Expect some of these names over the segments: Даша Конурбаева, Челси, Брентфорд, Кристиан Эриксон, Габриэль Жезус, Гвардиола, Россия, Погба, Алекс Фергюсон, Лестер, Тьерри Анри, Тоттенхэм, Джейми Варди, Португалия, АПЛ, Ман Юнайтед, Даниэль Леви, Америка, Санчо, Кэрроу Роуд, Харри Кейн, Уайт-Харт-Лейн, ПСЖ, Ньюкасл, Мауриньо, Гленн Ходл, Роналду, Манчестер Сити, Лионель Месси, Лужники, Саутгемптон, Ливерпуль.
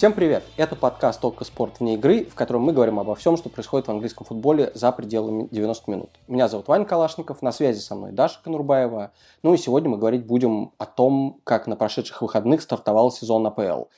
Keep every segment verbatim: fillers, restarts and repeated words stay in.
Всем привет! Это подкаст «Окко Спорт. Вне игры», в котором мы говорим обо всем, что происходит в английском футболе за пределами девяноста минут. Меня зовут Ваня Калашников, на связи со мной Даша Конурбаева. Ну и сегодня мы говорить будем о том, как на прошедших выходных стартовал сезон АПЛ.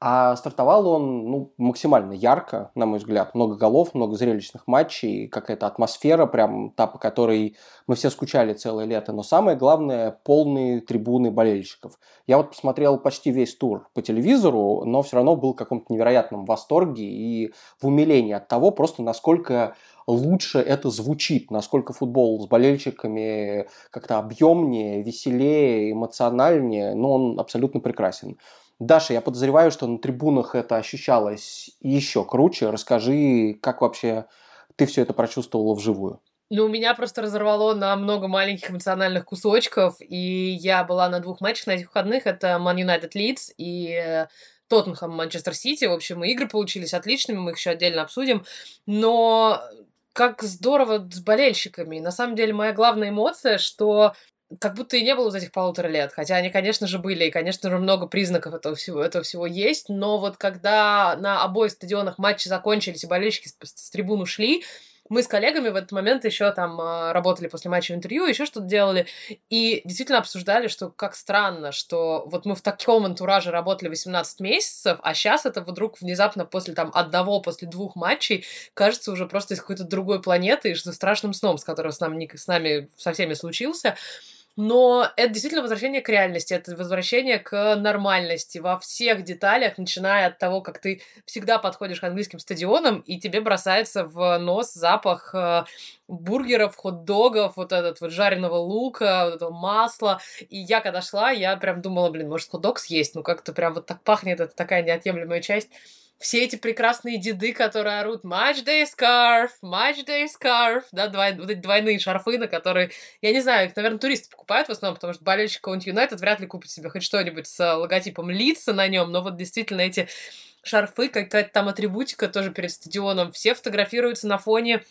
А стартовал он ну, максимально ярко, на мой взгляд. Много голов, много зрелищных матчей, какая-то атмосфера, прям та, по которой мы все скучали целое лето. Но самое главное, полные трибуны болельщиков. Я вот посмотрел почти весь тур по телевизору, но все равно был в каком-то невероятном восторге и в умилении от того, просто насколько лучше это звучит, насколько футбол с болельщиками как-то объемнее, веселее, эмоциональнее, но он абсолютно прекрасен. Даша, я подозреваю, что на трибунах это ощущалось еще круче. Расскажи, как вообще ты все это прочувствовала вживую? Ну, меня просто разорвало на много маленьких эмоциональных кусочков, и я была на двух матчах на этих выходных. Это Ман Юнайтед Лидс и Тоттенхэм Манчестер Сити. В общем, игры получились отличными, мы их еще отдельно обсудим. Но как здорово с болельщиками. На самом деле, моя главная эмоция, что как будто и не было вот этих полутора лет, хотя они, конечно же, были, и, конечно же, много признаков этого всего, этого всего есть, но вот когда на обоих стадионах матчи закончились и болельщики с, с трибун ушли, мы с коллегами в этот момент еще там работали после матча в интервью, еще что-то делали, и действительно обсуждали, что как странно, что вот мы в таком антураже работали восемнадцать месяцев, а сейчас это вдруг внезапно после там одного, после двух матчей кажется уже просто из какой-то другой планеты и что страшным сном, с которым с нами, с нами со всеми случился. Но это действительно возвращение к реальности, это возвращение к нормальности во всех деталях, начиная от того, как ты всегда подходишь к английским стадионам, и тебе бросается в нос запах бургеров, хот-догов, вот этот вот жареного лука, вот этого масла. И я, когда шла, я прям думала, блин, может, хот-дог съесть? Ну, как-то прям вот так пахнет, это такая неотъемлемая часть. Все эти прекрасные деды, которые орут «Match day scarf! Match day scarf!» Да, двой, вот эти двойные шарфы, на которые, я не знаю, их, наверное, туристы покупают в основном, потому что болельщик какого-нибудь Юнайтед вряд ли купит себе хоть что-нибудь с логотипом Лидса на нем, но вот действительно эти шарфы, какая-то там атрибутика тоже перед стадионом, все фотографируются на фоне...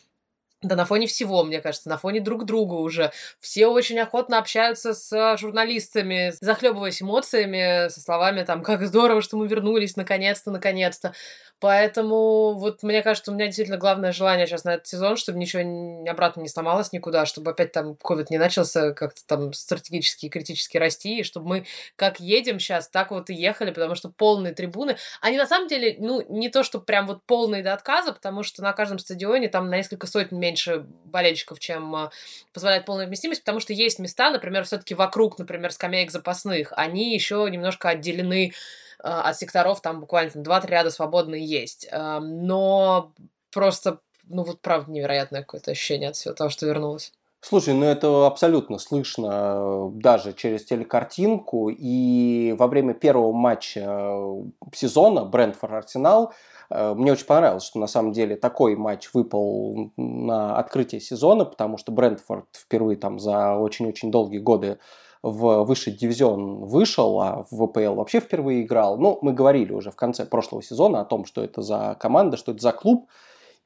Да на фоне всего, мне кажется, на фоне друг друга уже. Все очень охотно общаются с журналистами, захлебываясь эмоциями, со словами там «Как здорово, что мы вернулись, наконец-то, наконец-то». Поэтому вот мне кажется, у меня действительно главное желание сейчас на этот сезон, чтобы ничего обратно не сломалось никуда, чтобы опять там ковид не начался как-то там стратегически и критически расти, и чтобы мы как едем сейчас, так вот и ехали, потому что полные трибуны. Они на самом деле, ну, не то, что прям вот полные до отказа, потому что на каждом стадионе там на несколько сотен меньше болельщиков, чем позволяет полная вместимость, потому что есть места, например, все-таки вокруг, например, скамеек запасных, они еще немножко отделены э, от секторов, там буквально там, два-три ряда свободные есть. Э, но просто, ну вот правда, невероятное какое-то ощущение от всего того, что вернулось. Слушай, ну это абсолютно слышно даже через телекартинку, и во время первого матча сезона Брентфорд-Арсенал мне очень понравилось, что на самом деле такой матч выпал на открытие сезона, потому что Брентфорд впервые там за очень-очень долгие годы в высший дивизион вышел, а в АПЛ вообще впервые играл. Ну, мы говорили уже в конце прошлого сезона о том, что это за команда, что это за клуб,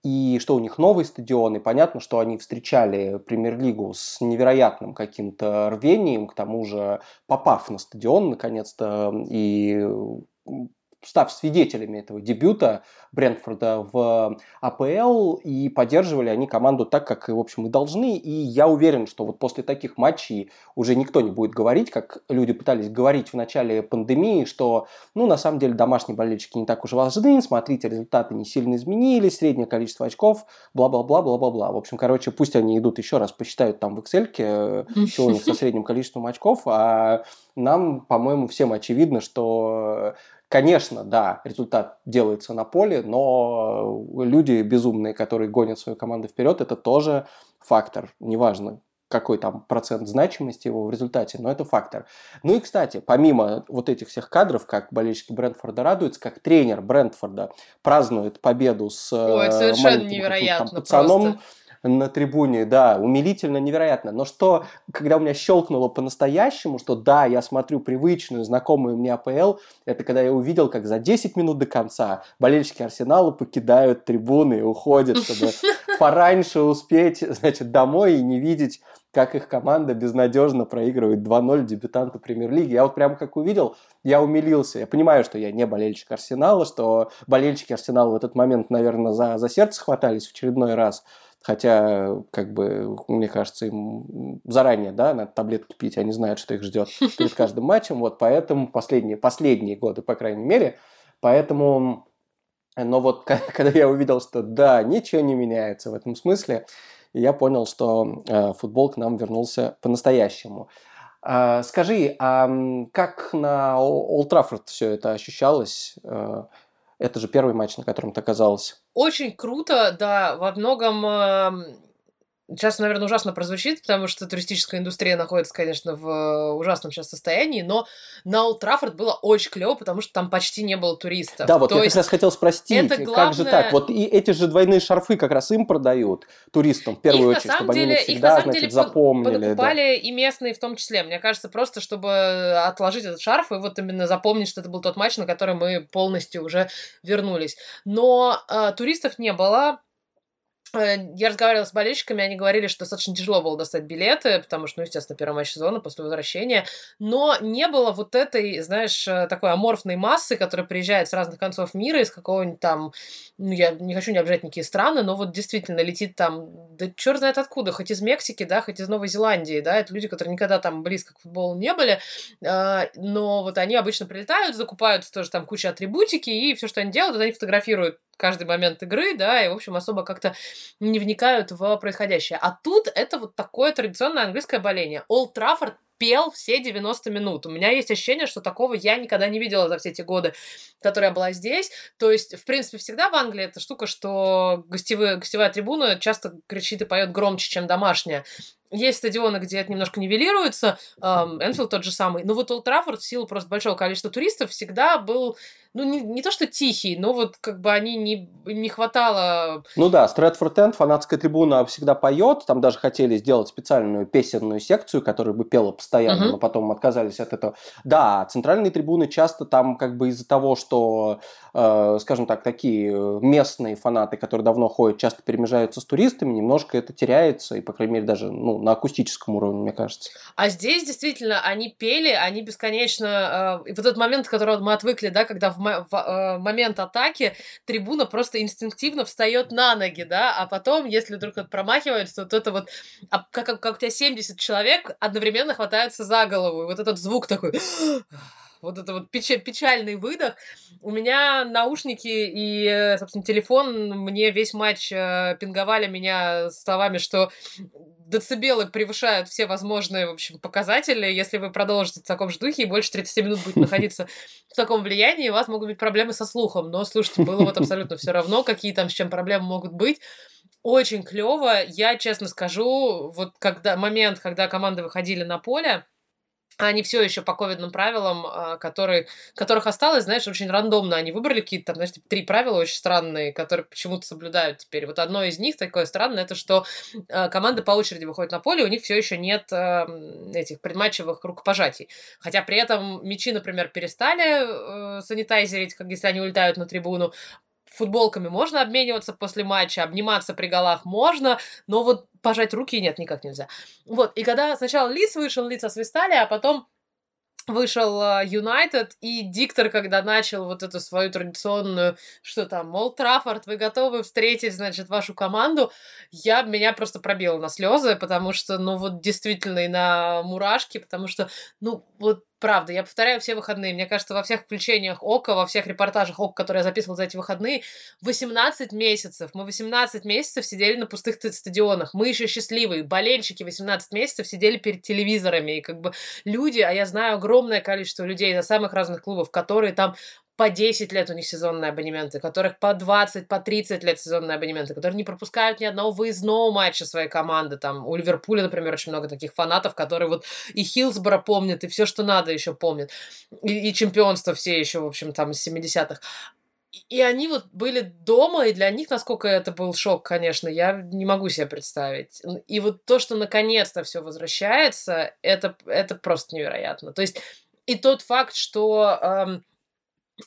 и что у них новый стадион, и понятно, что они встречали премьер-лигу с невероятным каким-то рвением, к тому же попав на стадион наконец-то, и став свидетелями этого дебюта Брентфорда в АПЛ, и поддерживали они команду так, как, в общем, и должны, и я уверен, что вот после таких матчей уже никто не будет говорить, как люди пытались говорить в начале пандемии, что, ну, на самом деле, домашние болельщики не так уж важны, смотрите, результаты не сильно изменились, среднее количество очков, бла-бла-бла-бла-бла-бла. В общем, короче, пусть они идут еще раз, посчитают там в Excel-ке, что у них со средним количеством очков, а нам, по-моему, всем очевидно, что... Конечно, да, результат делается на поле, но люди безумные, которые гонят свою команду вперед, это тоже фактор. Неважно, какой там процент значимости его в результате, но это фактор. Ну и, кстати, помимо вот этих всех кадров, как болельщики Брентфорда радуются, как тренер Брентфорда празднует победу с Ой, совершенно маленьким невероятно, там, пацаном, просто. на трибуне, да, умилительно, невероятно. Но что, когда у меня щелкнуло по-настоящему, что да, я смотрю привычную, знакомую мне АПЛ, это когда я увидел, как за десять минут до конца болельщики Арсенала покидают трибуны и уходят, чтобы пораньше успеть, значит, домой и не видеть, как их команда безнадежно проигрывает два ноль дебютанту Премьер-лиги. Я вот прям как увидел, я умилился. Я понимаю, что я не болельщик Арсенала, что болельщики Арсенала в этот момент, наверное, за, за сердце хватались в очередной раз. Хотя, как бы, мне кажется, им заранее, да, надо таблетки пить, они знают, что их ждет перед каждым матчем. Вот поэтому последние, последние годы, по крайней мере, поэтому... Но вот когда я увидел, что да, ничего не меняется в этом смысле, я понял, что э, футбол к нам вернулся по-настоящему. Э, скажи, а как на Олд Траффорд все это ощущалось? Э, это же первый матч, на котором ты оказалась. Очень круто, да, во многом... Э, сейчас, наверное, ужасно прозвучит, потому что туристическая индустрия находится, конечно, в ужасном сейчас состоянии, но на Олд Траффорд было очень клево, потому что там почти не было туристов. Да, вот то я есть... как раз хотел спросить, это как главное... же так? Вот и эти же двойные шарфы как раз им продают, туристам, в первую их, очередь, чтобы деле, они навсегда, их, значит, деле, запомнили. Подкупали, да, и местные в том числе. Мне кажется, просто чтобы отложить этот шарф и вот именно запомнить, что это был тот матч, на который мы полностью уже вернулись. Но э, туристов не было. Я разговаривала с болельщиками, они говорили, что достаточно тяжело было достать билеты, потому что, ну, естественно, первый матч сезона после возвращения, но не было вот этой, знаешь, такой аморфной массы, которая приезжает с разных концов мира, из какого-нибудь там, ну, я не хочу не обижать никакие страны, но вот действительно летит там, да черт знает откуда, хоть из Мексики, да, хоть из Новой Зеландии, да, это люди, которые никогда там близко к футболу не были, но вот они обычно прилетают, закупаются тоже там куча атрибутики, и все, что они делают, это они фотографируют каждый момент игры, да, и, в общем, особо как-то не вникают в происходящее. А тут это вот такое традиционное английское боление. Олд Траффорд пел все девяносто минут. У меня есть ощущение, что такого я никогда не видела за все эти годы, которые я была здесь. То есть, в принципе, всегда в Англии эта штука, что гостевые, гостевая трибуна часто кричит и поет громче, чем домашняя. Есть стадионы, где это немножко нивелируется, Энфилд тот же самый. Но вот Олд Траффорд в силу просто большого количества туристов всегда был, ну, не, не то что тихий, но вот как бы они не, не хватало... Ну да, Стрэдфорд Энд, фанатская трибуна всегда поет, там даже хотели сделать специальную песенную секцию, которая бы пела постоянно, uh-huh. но потом отказались от этого. Да, центральные трибуны часто там как бы из-за того, что, э, скажем так, такие местные фанаты, которые давно ходят, часто перемежаются с туристами, немножко это теряется, и, по крайней мере, даже, ну, на акустическом уровне, мне кажется. А здесь действительно они пели, они бесконечно... Э, вот этот момент, от которого мы отвыкли, да, когда в, м- в э, момент атаки трибуна просто инстинктивно встает на ноги, да, а потом, если вдруг вот промахивается, то это вот... А, как, как у тебя семьдесят человек одновременно хватаются за голову, и вот этот звук такой... Вот это вот печ- печальный выдох. У меня наушники и, собственно, телефон мне весь матч э, пинговали меня словами, что децибелы превышают все возможные, в общем, показатели. Если вы продолжите в таком же духе и больше тридцати минут будете находиться в таком влиянии, у вас могут быть проблемы со слухом. Но, слушайте, было вот абсолютно все равно, какие там с чем проблемы могут быть. Очень клево. Я, честно скажу, вот когда момент, когда команды выходили на поле, они все еще по ковидным правилам, которые, которых осталось, знаешь, очень рандомно. Они выбрали какие-то, там, знаешь, три правила очень странные, которые почему-то соблюдают теперь. Вот одно из них такое странное, это что команды по очереди выходят на поле, у них все еще нет этих предматчевых рукопожатий. Хотя при этом мячи, например, перестали санитайзерить, если они улетают на трибуну. Футболками можно обмениваться после матча, обниматься при голах можно, но вот пожать руки нет, никак нельзя. Вот, и когда сначала Лидс вышел, Лидс освистали, а потом вышел Юнайтед, и диктор, когда начал вот эту свою традиционную, что там, Олд Траффорд, вы готовы встретить, значит, вашу команду, я, меня просто пробило на слезы, потому что, ну, вот действительно и на мурашки, потому что, ну, вот правда, я повторяю все выходные, мне кажется, во всех включениях Окко, во всех репортажах Окко, которые я записывала за эти выходные, восемнадцать месяцев, мы восемнадцать месяцев сидели на пустых стадионах, мы еще счастливые, болельщики восемнадцать месяцев сидели перед телевизорами, и как бы люди, а я знаю огромное количество людей из самых разных клубов, которые там по десять лет у них сезонные абонементы, которых по двадцать, по тридцать лет сезонные абонементы, которые не пропускают ни одного выездного матча своей команды. Там у Ливерпуля, например, очень много таких фанатов, которые вот и Хиллсборо помнят, и все, что надо, еще помнят. И, и чемпионство все еще, в общем, там из семидесятых. И они вот были дома, и для них, насколько это был шок, конечно, я не могу себе представить. И вот то, что наконец-то все возвращается, это, это просто невероятно. То есть и тот факт, что эм,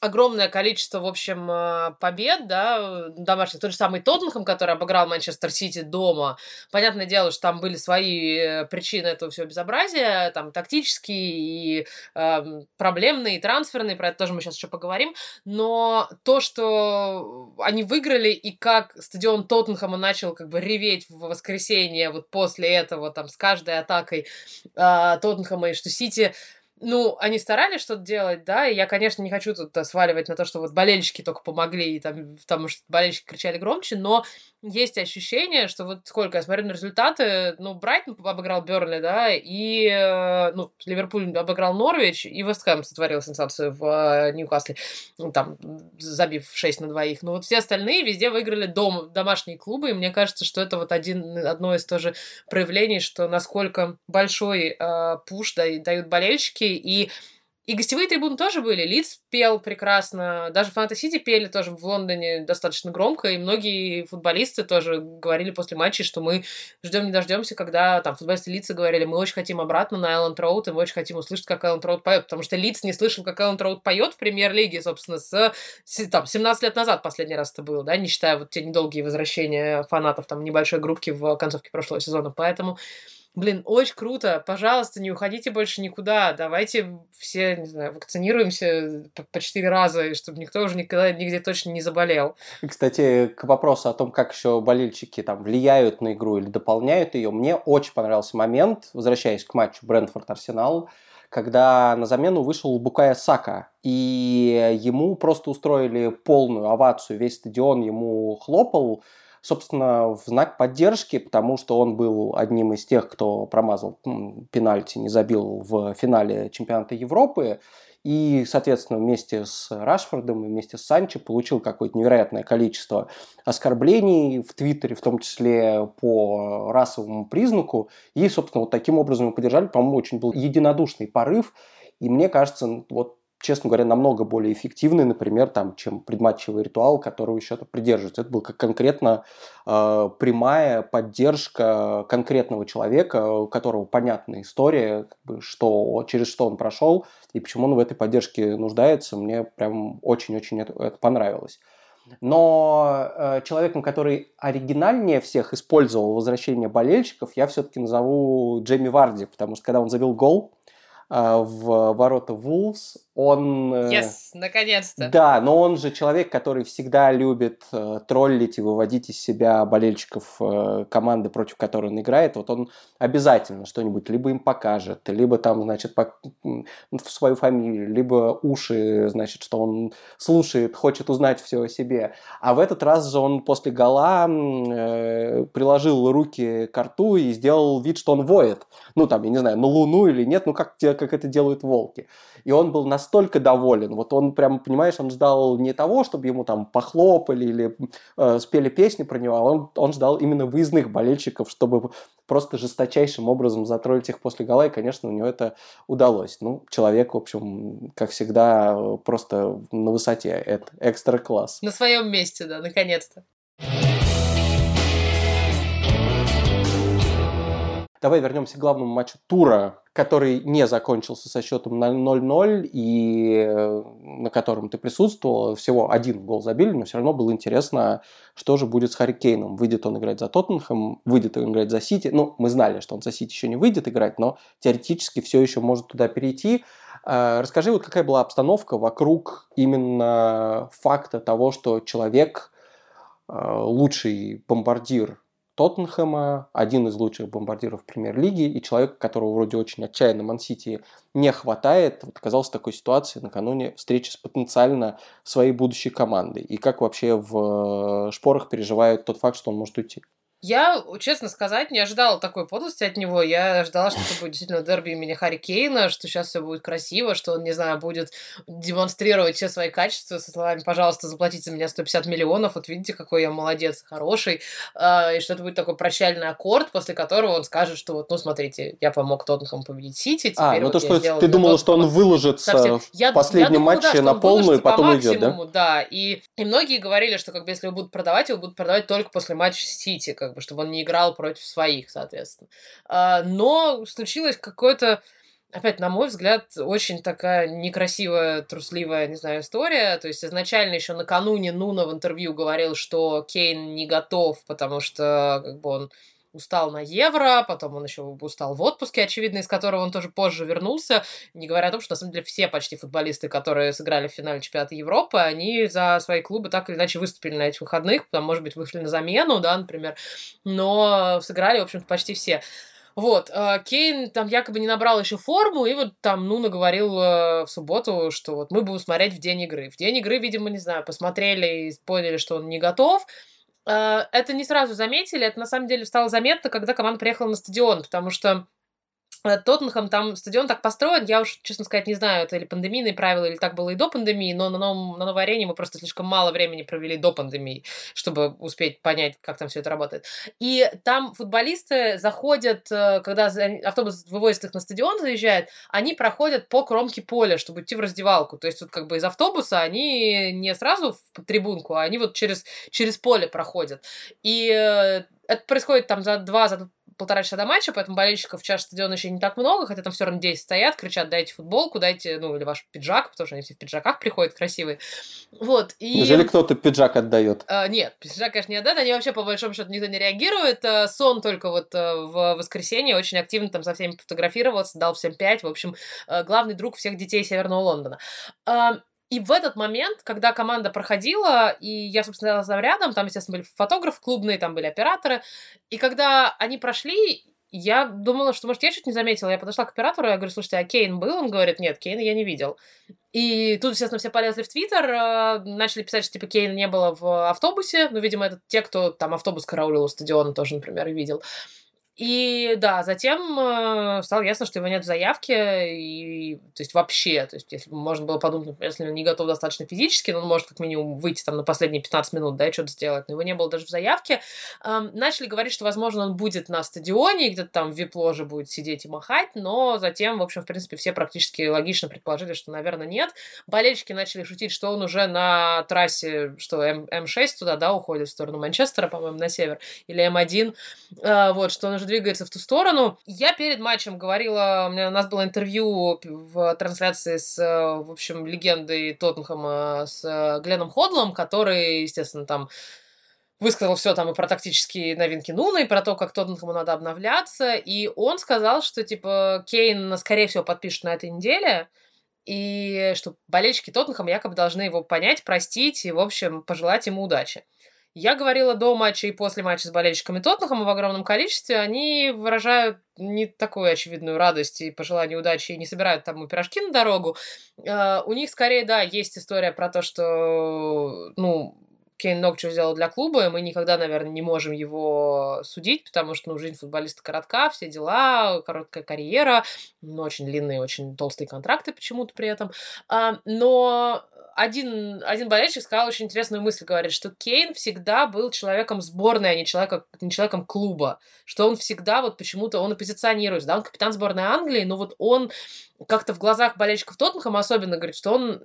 огромное количество, в общем, побед, да, домашних, тот же самый Тоттенхэм, который обыграл Манчестер Сити дома, понятное дело, что там были свои причины этого всего безобразия, там, тактические и э, проблемные, и трансферные, про это тоже мы сейчас еще поговорим, но то, что они выиграли, и как стадион Тоттенхэма начал как бы реветь в воскресенье вот после этого, там, с каждой атакой э, Тоттенхэма, и что Сити... Ну, они старались что-то делать, да, и я, конечно, не хочу тут сваливать на то, что вот болельщики только помогли, и там, потому что болельщики кричали громче, но есть ощущение, что вот сколько я смотрю на результаты, ну, Брайтон обыграл Бёрнли, да, и, ну, Ливерпуль обыграл Норвич, и Вестхэм сотворил сенсацию в Ньюкасле, ну, там, забив шесть на двоих, но вот все остальные везде выиграли дом, домашние клубы, и мне кажется, что это вот один, одно из тоже проявлений, что насколько большой э, пуш дают болельщики. И, и гостевые трибуны тоже были. Лидс пел прекрасно. Даже фанаты Сити пели тоже в Лондоне достаточно громко. И многие футболисты тоже говорили после матчей, что мы ждем не дождемся, когда там футболисты Лидса говорили, мы очень хотим обратно на Элланд Роуд, и мы очень хотим услышать, как Элланд Роуд поет. Потому что Лидс не слышал, как Элланд Роуд поет в премьер-лиге, собственно, с, там, семнадцать лет назад последний раз это было, да, не считая вот те недолгие возвращения фанатов там небольшой группки в концовке прошлого сезона. Поэтому... Блин, очень круто. Пожалуйста, не уходите больше никуда. Давайте все, не знаю, вакцинируемся по четыре раза, чтобы никто уже никогда нигде точно не заболел. И, кстати, к вопросу о том, как еще болельщики там влияют на игру или дополняют ее, мне очень понравился момент, возвращаясь к матчу Брентфорд-Арсенал, когда на замену вышел Букая Сака, и ему просто устроили полную овацию, весь стадион ему хлопал, собственно, в знак поддержки, потому что он был одним из тех, кто промазал пенальти, не забил в финале чемпионата Европы. И, соответственно, вместе с Рашфордом и вместе с Санчо получил какое-то невероятное количество оскорблений в Твиттере, в том числе по расовому признаку. И, собственно, вот таким образом его поддержали. По-моему, очень был единодушный порыв. И мне кажется, вот, честно говоря, намного более эффективный, например, там, чем предматчевый ритуал, которого еще придерживаются. Это была как конкретно э, прямая поддержка конкретного человека, у которого понятная история, как бы, что, через что он прошел и почему он в этой поддержке нуждается. Мне прям очень-очень это, это понравилось. Но э, человеком, который оригинальнее всех использовал возвращение болельщиков, я все-таки назову Джейми Варди, потому что когда он забил гол в ворота Wolves, он... Yes, наконец-то! Да, но он же человек, который всегда любит троллить и выводить из себя болельщиков команды, против которой он играет. Вот он обязательно что-нибудь либо им покажет, либо там, значит, по... свою фамилию, либо уши, значит, что он слушает, хочет узнать все о себе. А в этот раз же он после гола э, приложил руки к рту и сделал вид, что он воет. Ну, там, я не знаю, на Луну или нет, ну, как как это делают волки. И он был настолько доволен. Вот он прям, понимаешь, он ждал не того, чтобы ему там похлопали или э, спели песни про него, а он, он ждал именно выездных болельщиков, чтобы просто жесточайшим образом затроллить их после гола, и, конечно, у него это удалось. Ну, человек, в общем, как всегда, просто на высоте. Это экстра-класс. На своем месте, да, наконец-то. Давай вернемся к главному матчу тура, который не закончился со счетом ноль ноль, и на котором ты присутствовал. Всего один гол забили, но все равно было интересно, что же будет с Харри Кейном. Выйдет он играть за Тоттенхэм, выйдет он играть за Сити. Ну, мы знали, что он за Сити еще не выйдет играть, но теоретически все еще может туда перейти. Расскажи, вот какая была обстановка вокруг именно факта того, что человек, лучший бомбардир Тоттенхэма, один из лучших бомбардиров премьер-лиги, и человек, которого вроде очень отчаянно Ман-Сити не хватает, вот оказался в такой ситуации накануне встречи с потенциально своей будущей командой. И как вообще в шпорах переживают тот факт, что он может уйти? Я, честно сказать, не ожидала такой подлости от него. Я ждала, что это будет действительно дерби имени Харри Кейна, что сейчас все будет красиво, что он, не знаю, будет демонстрировать все свои качества со словами «пожалуйста, заплатите за меня сто пятьдесят миллионов, вот видите, какой я молодец, хороший». И что это будет такой прощальный аккорд, после которого он скажет, что вот, ну, смотрите, я помог Тоттенхэму победить Сити, теперь а, ну, вот то, что ты думала, что он выложится совсем... я, в последнем я думала, матче да, на полную, и потом по идет, да? Да, и, и многие говорили, что как бы, если его будут продавать, его будут продавать только после матча Сити, как бы, чтобы он не играл против своих, соответственно. Но случилось какое-то, опять, на мой взгляд, очень такая некрасивая, трусливая, не знаю, история. То есть изначально еще накануне Нуна в интервью говорил, что Кейн не готов, потому что как бы он устал на Евро, потом он еще устал в отпуске, очевидно, из которого он тоже позже вернулся, не говоря о том, что, на самом деле, все почти футболисты, которые сыграли в финале чемпионата Европы, они за свои клубы так или иначе выступили на этих выходных, там, может быть, вышли на замену, да, например, но сыграли, в общем-то, почти все. Вот, Кейн там якобы не набрал еще форму, и вот там Нуна говорил в субботу, что вот мы будем смотреть в день игры. В день игры, видимо, не знаю, посмотрели и поняли, что он не готов. Это не сразу заметили, это на самом деле стало заметно, когда команда приехала на стадион, потому что Тоттенхэм, там стадион так построен, я уж, честно сказать, не знаю, это или пандемийные правила, или так было и до пандемии, но на, новом, на новой арене мы просто слишком мало времени провели до пандемии, чтобы успеть понять, как там все это работает. И там футболисты заходят, когда автобус вывозит их на стадион, заезжает, они проходят по кромке поля, чтобы идти в раздевалку. То есть вот как бы из автобуса они не сразу в трибунку, а они вот через, через поле проходят. И это происходит там за два, за полтора часа до матча, поэтому болельщиков в чаше стадиона еще не так много, хотя там все равно десять стоят, кричат: дайте футболку, дайте, ну, или ваш пиджак, потому что они все в пиджаках приходят красивые. Вот, и... Неужели кто-то пиджак отдает? А, нет, пиджак, конечно, не отдает, они вообще, по большому счету, никто не реагирует. Сон только вот в воскресенье очень активно там со всеми фотографировался, дал всем пять, в общем, главный друг всех детей Северного Лондона. И в этот момент, когда команда проходила, и я, собственно, стояла рядом, там, естественно, были фотографы клубные, там были операторы, и когда они прошли, я думала, что, может, я чуть не заметила, я подошла к оператору, я говорю: слушайте, а Кейн был? Он говорит: нет, Кейна я не видел. И тут, естественно, все полезли в Твиттер, начали писать, что, типа, Кейна не было в автобусе, ну, видимо, это те, кто там автобус караулил у стадиона тоже, например, видел. И да, затем э, стало ясно, что его нет в заявке, и, то есть вообще, то есть если бы можно было подумать, например, если он не готов достаточно физически, ну, он может как минимум выйти там на последние пятнадцать минут, да, и что-то сделать, но его не было даже в заявке. Эм, начали говорить, что, возможно, он будет на стадионе, где-то там в вип-ложе будет сидеть и махать, но затем, в общем, в принципе, все практически логично предположили, что, наверное, нет. Болельщики начали шутить, что он уже на трассе, что М- М6 туда, да, уходит в сторону Манчестера, по-моему, на север, или М1, э, вот, что он уже двигается в ту сторону. Я перед матчем говорила, у, меня, у нас было интервью в трансляции с, в общем, легендой Тоттенхэма, с Гленном Ходлом, который, естественно, там высказал все там и про тактические новинки Нуна, и про то, как Тоттенхэму надо обновляться, и он сказал, что, типа, Кейн, скорее всего, подпишет на этой неделе, и что болельщики Тоттенхэма якобы должны его понять, простить и, в общем, пожелать ему удачи. Я говорила до матча и после матча с болельщиками Тоттенхэма в огромном количестве. Они выражают не такую очевидную радость и пожелание удачи, и не собирают там пирожки на дорогу. Э, у них, скорее, да, есть история про то, что, ну, Кейн много чего сделал для клуба, и мы никогда, наверное, не можем его судить, потому что, ну, жизнь футболиста коротка, все дела, короткая карьера, ну, очень длинные, очень толстые контракты почему-то при этом. А, но один, один болельщик сказал очень интересную мысль, говорит, что Кейн всегда был человеком сборной, а не, человека, не человеком клуба, что он всегда вот почему-то, он и позиционируется, да, он капитан сборной Англии, но вот он как-то в глазах болельщиков Тоттенхэма особенно говорит, что он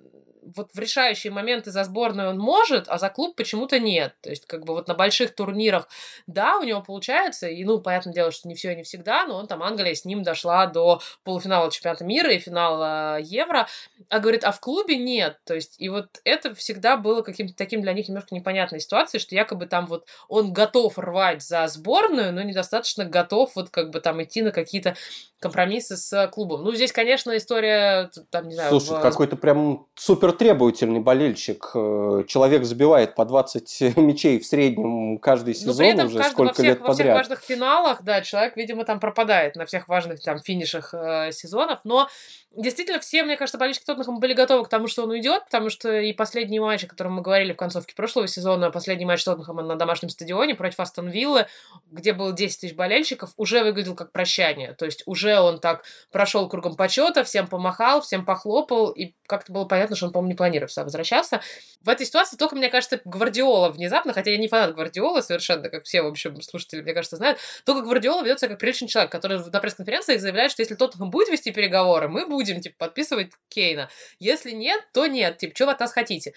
вот в решающие моменты за сборную он может, а за клуб почему-то нет. То есть, как бы вот на больших турнирах, да, у него получается, и, ну, понятное дело, что не все и не всегда, но он там, Англия с ним дошла до полуфинала чемпионата мира и финала Евро, а говорит, а в клубе нет. То есть, и вот это всегда было каким-то таким для них немножко непонятной ситуацией, что якобы там вот он готов рвать за сборную, но недостаточно готов вот как бы там идти на какие-то компромиссы с клубом. Ну, здесь, конечно, история, там, не знаю... Слушай, в... какой-то прям супертребовательный болельщик. Человек забивает по двадцать мячей в среднем каждый сезон, но при этом уже каждый, сколько всех, лет подряд. Во всех важных финалах, да, человек, видимо, там пропадает на всех важных там финишах э, сезонов, но действительно, все, мне кажется, болельщики Тоттенхэма были готовы к тому, что он уйдет, потому что и последний матч, о котором мы говорили в концовке прошлого сезона, последний матч Тоттенхэма на домашнем стадионе против Астон Виллы, где было десять тысяч болельщиков, уже выглядел как прощание. То есть уже он так прошел кругом почета, всем помахал, всем похлопал, и как-то было понятно, что он, по-моему, не планирует сюда возвращаться. В этой ситуации только, мне кажется, Гвардиола внезапно, хотя я не фанат Гвардиолы совершенно, как все, в общем, слушатели, мне кажется, знают, только Гвардиола ведет себя как приличный человек, который на пресс-конференциях заявляет, что если Тоттенхэм будет вести переговоры, мы будем, типа, подписывать Кейна. Если нет, то нет. Типа, что вы от нас хотите?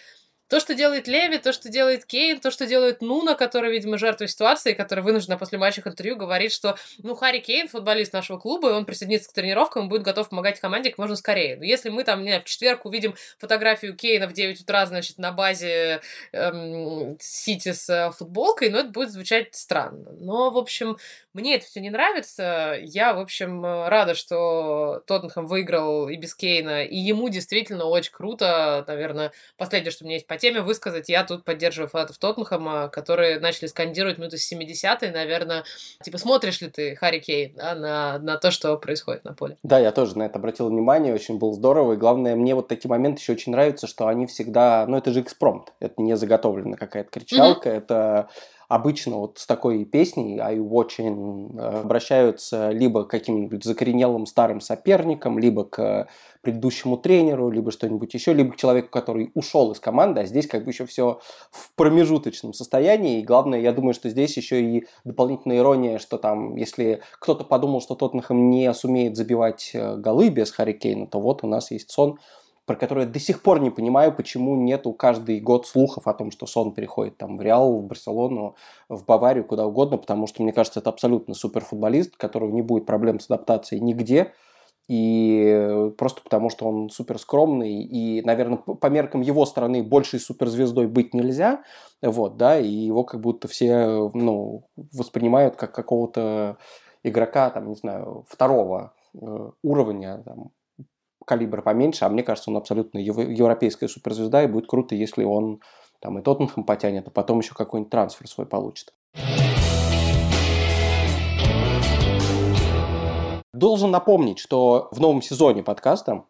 То, что делает Леви, то, что делает Кейн, то, что делает Нуна, которая, видимо, жертва ситуации, которая вынуждена после матчевых интервью говорить, что, ну, Харри Кейн, футболист нашего клуба, и он присоединится к тренировкам и будет готов помогать команде как можно скорее. Но если мы там, не знаю, в четверг увидим фотографию Кейна в девять утра, значит, на базе эм, Сити с э, футболкой, ну, это будет звучать странно. Но, в общем, мне это все не нравится. Я, в общем, рада, что Тоттенхэм выиграл и без Кейна, и ему действительно очень круто, наверное, последнее, что у меня есть по теме высказать. Я тут поддерживаю фанатов Тоттенхэма, которые начали скандировать минуты с семидесятой, наверное. Типа, смотришь ли ты, Харри Кейн, да, на, на то, что происходит на поле? Да, я тоже на это обратил внимание, очень было здорово. И главное, мне вот такие моменты еще очень нравятся, что они всегда... Ну, это же экспромт, это не заготовлена какая-то кричалка, mm-hmm. это... Обычно вот с такой песней «I watching» обращаются либо к каким-нибудь закоренелым старым соперникам, либо к предыдущему тренеру, либо что-нибудь еще, либо к человеку, который ушел из команды, а здесь как бы еще все в промежуточном состоянии. И главное, я думаю, что здесь еще и дополнительная ирония, что там, если кто-то подумал, что Тоттенхэм не сумеет забивать голы без Харри Кейна, то вот у нас есть Сон, про который я до сих пор не понимаю, почему нету каждый год слухов о том, что Сон переходит там в Реал, в Барселону, в Баварию, куда угодно, потому что, мне кажется, это абсолютно суперфутболист, которого не будет проблем с адаптацией нигде, и просто потому, что он суперскромный, и, наверное, по меркам его страны большей суперзвездой быть нельзя, вот, да, и его как будто все, ну, воспринимают как какого-то игрока, там, не знаю, второго уровня, там, калибра поменьше, а мне кажется, он абсолютно европейская суперзвезда, и будет круто, если он там и Тоттенхэм потянет, а потом еще какой-нибудь трансфер свой получит. Должен напомнить, что в новом сезоне подкаста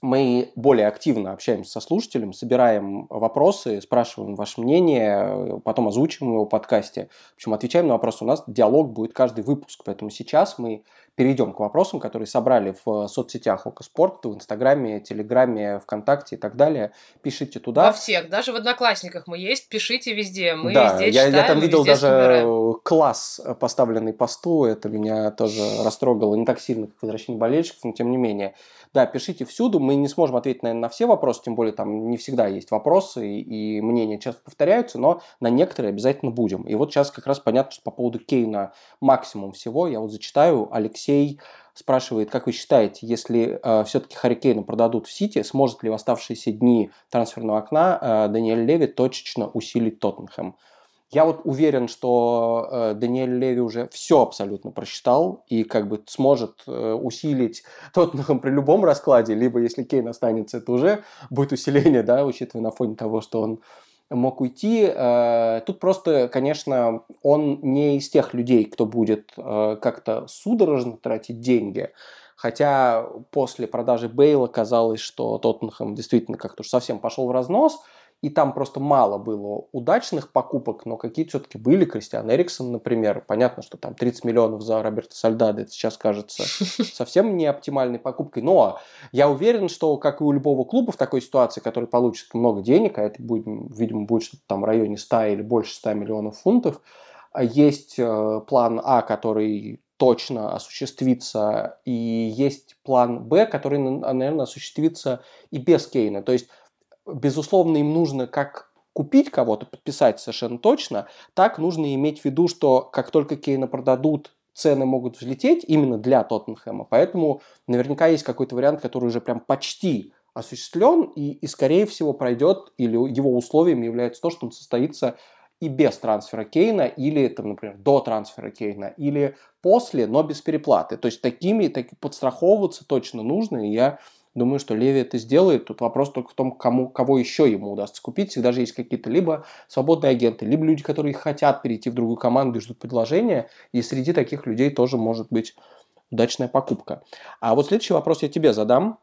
мы более активно общаемся со слушателем, собираем вопросы, спрашиваем ваше мнение, потом озвучиваем его в подкасте. В общем, отвечаем на вопросы. У нас диалог будет каждый выпуск, поэтому сейчас мы перейдем к вопросам, которые собрали в соцсетях Окко Спорт, в Инстаграме, Телеграме, ВКонтакте и так далее. Пишите туда. Во всех, даже в Одноклассниках мы есть, пишите везде, мы да, везде я, читаем, я там видел даже собираем. Класс, поставленный посту, это меня тоже растрогало, не так сильно, как возвращение болельщиков, но тем не менее. Да, пишите всюду, мы не сможем ответить, наверное, на все вопросы, тем более там не всегда есть вопросы, и, и мнения часто повторяются, но на некоторые обязательно будем. И вот сейчас как раз понятно, что по поводу Кейна максимум всего, я вот зачитаю, Алексей Алексей спрашивает, как вы считаете, если э, все-таки Харри Кейна продадут в Сити, сможет ли в оставшиеся дни трансферного окна э, Даниэль Леви точечно усилить Тоттенхэм? Я вот уверен, что э, Даниэль Леви уже все абсолютно просчитал и как бы сможет э, усилить Тоттенхэм при любом раскладе, либо если Кейн останется, это уже будет усиление, да, учитывая на фоне того, что он мог уйти. Тут просто, конечно, он не из тех людей, кто будет как-то судорожно тратить деньги. Хотя после продажи Бейла казалось, что Тоттенхэм действительно как-то уж совсем пошел в разнос. И там просто мало было удачных покупок, но какие-то все-таки были. Кристиан Эриксон, например. Понятно, что там тридцать миллионов за Роберто Сальдадо, это сейчас кажется совсем не оптимальной покупкой. Но я уверен, что, как и у любого клуба в такой ситуации, который получит много денег, а это, будет, видимо, будет что-то там в районе ста или больше ста миллионов фунтов, есть план А, который точно осуществится, и есть план Б, который, наверное, осуществится и без Кейна. То есть, безусловно, им нужно как купить кого-то, подписать совершенно точно, так нужно иметь в виду, что как только Кейна продадут, цены могут взлететь именно для Тоттенхэма. Поэтому наверняка есть какой-то вариант, который уже прям почти осуществлен и, и скорее всего, пройдет, или его условием является то, что он состоится и без трансфера Кейна, или, там, например, до трансфера Кейна, или после, но без переплаты. То есть такими так подстраховываться точно нужно, и я думаю, что Леви это сделает. Тут вопрос только в том, кому, кого еще ему удастся купить. Всегда же есть какие-то либо свободные агенты, либо люди, которые хотят перейти в другую команду и ждут предложения. И среди таких людей тоже может быть удачная покупка. А вот следующий вопрос я тебе задам.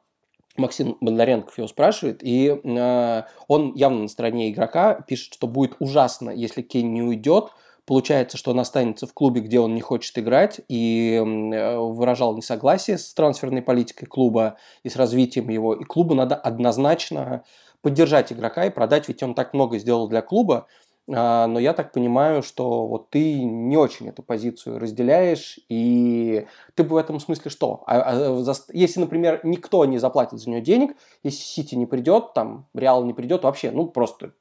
Максим Бондаренков его спрашивает, и э, он явно на стороне игрока, пишет, что будет ужасно, если Кейн не уйдет. Получается, что он останется в клубе, где он не хочет играть, и выражал несогласие с трансферной политикой клуба и с развитием его. И клубу надо однозначно поддержать игрока и продать, ведь он так много сделал для клуба. Но я так понимаю, что вот ты не очень эту позицию разделяешь, и ты бы в этом смысле что? Если, например, никто не заплатит за нее денег, если Сити не придет, там Реал не придет, вообще, ну просто...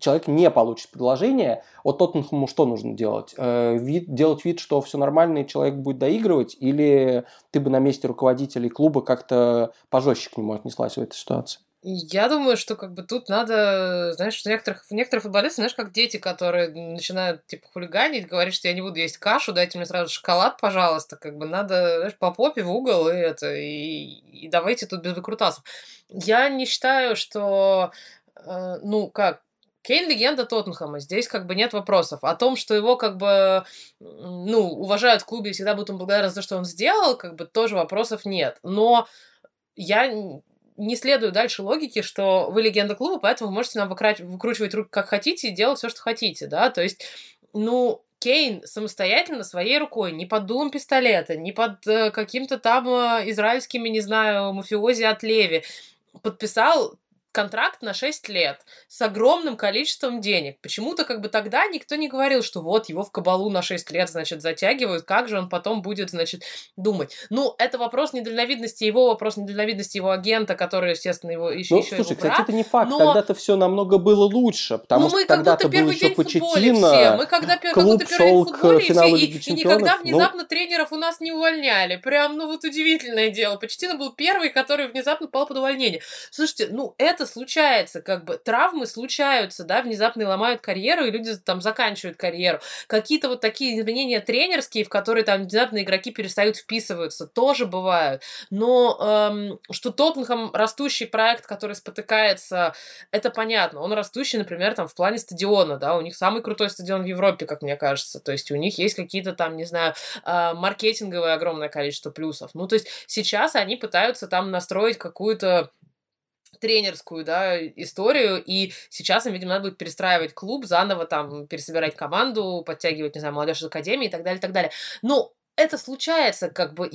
человек не получит предложение, вот Тоттенхэму что нужно делать? Вид, делать вид, что все нормально, и человек будет доигрывать, или ты бы на месте руководителей клуба как-то пожестче к нему отнеслась в этой ситуации? Я думаю, что как бы тут надо, знаешь, некоторых, некоторых футболистов, знаешь, как дети, которые начинают, типа, хулиганить, говорят, что я не буду есть кашу, дайте мне сразу шоколад, пожалуйста, как бы надо, знаешь, по попе в угол, и это, и, и давайте тут без выкрутасов. Я не считаю, что, э, ну, как, Кейн – легенда Тоттенхэма, здесь как бы нет вопросов. О том, что его как бы, ну, уважают в клубе и всегда будут ему благодарны за то, что он сделал, как бы тоже вопросов нет. Но я не следую дальше логике, что вы легенда клуба, поэтому вы можете нам выкра- выкручивать руки как хотите и делать все, что хотите, да, то есть, ну... Кейн самостоятельно, своей рукой, не под дулом пистолета, не под э, каким-то там э, израильскими, не знаю, мафиози от Леви подписал... контракт на шесть лет с огромным количеством денег. Почему-то как бы тогда никто не говорил, что вот его в кабалу на шесть лет, значит, затягивают, как же он потом будет, значит, думать. Ну, это вопрос недальновидности его, вопрос недальновидности его агента, который, естественно, его еще, ну, еще слушай, его брат. Кстати, это не факт. Но... Тогда-то все намного было лучше, потому ну, что когда-то был еще Почеттино, мы когда клуб шел к финалу Лиги Чемпионов. И никогда внезапно ну... тренеров у нас не увольняли. Прям, ну, вот удивительное дело. Почеттино был первый, который внезапно попал под увольнение. Слушайте, ну, это случается, как бы, травмы случаются, да, внезапно ломают карьеру, и люди там заканчивают карьеру. Какие-то вот такие изменения тренерские, в которые там внезапно игроки перестают вписываться, тоже бывают. Но эм, что Тоттенхэм растущий проект, который спотыкается, это понятно. Он растущий, например, там в плане стадиона, да, у них самый крутой стадион в Европе, как мне кажется. То есть у них есть какие-то там, не знаю, э, маркетинговое огромное количество плюсов. Ну, то есть сейчас они пытаются там настроить какую-то тренерскую, да, историю, и сейчас им, видимо, надо будет перестраивать клуб, заново там пересобирать команду, подтягивать, не знаю, молодежь из академии и так далее, и так далее. Ну, это случается, как бы,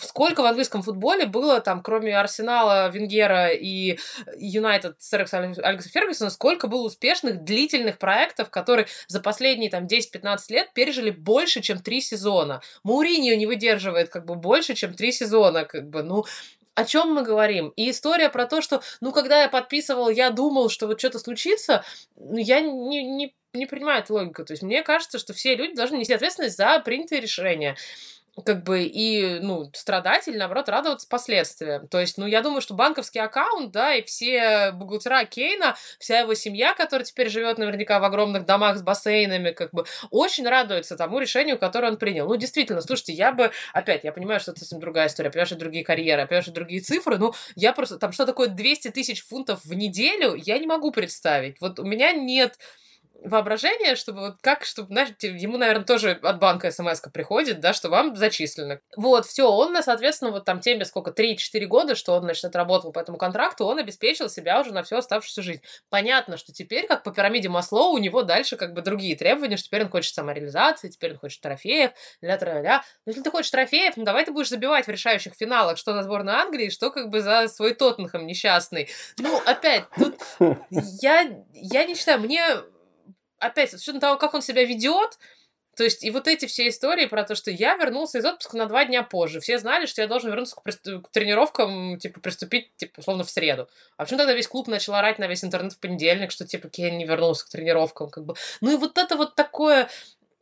сколько в английском футболе было, там, кроме Арсенала, Венгера и Юнайтед с Алекса Фергюсона, сколько было успешных длительных проектов, которые за последние, там, десять-пятнадцать лет пережили больше, чем три сезона. Мауриньо не выдерживает, как бы, больше, чем три сезона, как бы, ну... О чем мы говорим? И история про то, что, ну, когда я подписывал, я думал, что вот что-то случится, ну, я не, не, не принимаю эту логику. То есть мне кажется, что все люди должны нести ответственность за принятые решения. Как бы и, ну, страдать или, наоборот, радоваться последствиям. То есть, ну, я думаю, что банковский аккаунт, да, и все бухгалтера Кейна, вся его семья, которая теперь живет наверняка в огромных домах с бассейнами, как бы, очень радуется тому решению, которое он принял. Ну, действительно, слушайте, я бы, опять, я понимаю, что это совсем другая история, я понимаю, что другие карьеры, я понимаю, что другие цифры, ну, я просто, там, что такое двести тысяч фунтов в неделю, я не могу представить. Вот у меня нет... воображение, чтобы вот как, чтобы, знаешь, ему, наверное, тоже от банка смс-ка приходит, да, что вам зачислено. Вот, все, он, соответственно, вот там теме сколько, три-четыре года, что он, значит, отработал по этому контракту, он обеспечил себя уже на всю оставшуюся жизнь. Понятно, что теперь, как по пирамиде Маслоу, у него дальше как бы другие требования, что теперь он хочет самореализации, теперь он хочет трофеев, ля-тра-ля-ля. Но если ты хочешь трофеев, ну давай ты будешь забивать в решающих финалах, что за сборную Англии, что как бы за свой Тоттенхэм несчастный. Ну, опять, тут я, я не считаю, мне... Опять, с учетом того, как он себя ведет, то есть и вот эти все истории про то, что я вернулся из отпуска на два дня позже. Все знали, что я должен вернуться к, приступ... к тренировкам, типа, приступить, типа, условно, в среду. А почему тогда весь клуб начал орать на весь интернет в понедельник, что, типа, Кейн не вернулся к тренировкам, как бы. Ну и вот это вот такое...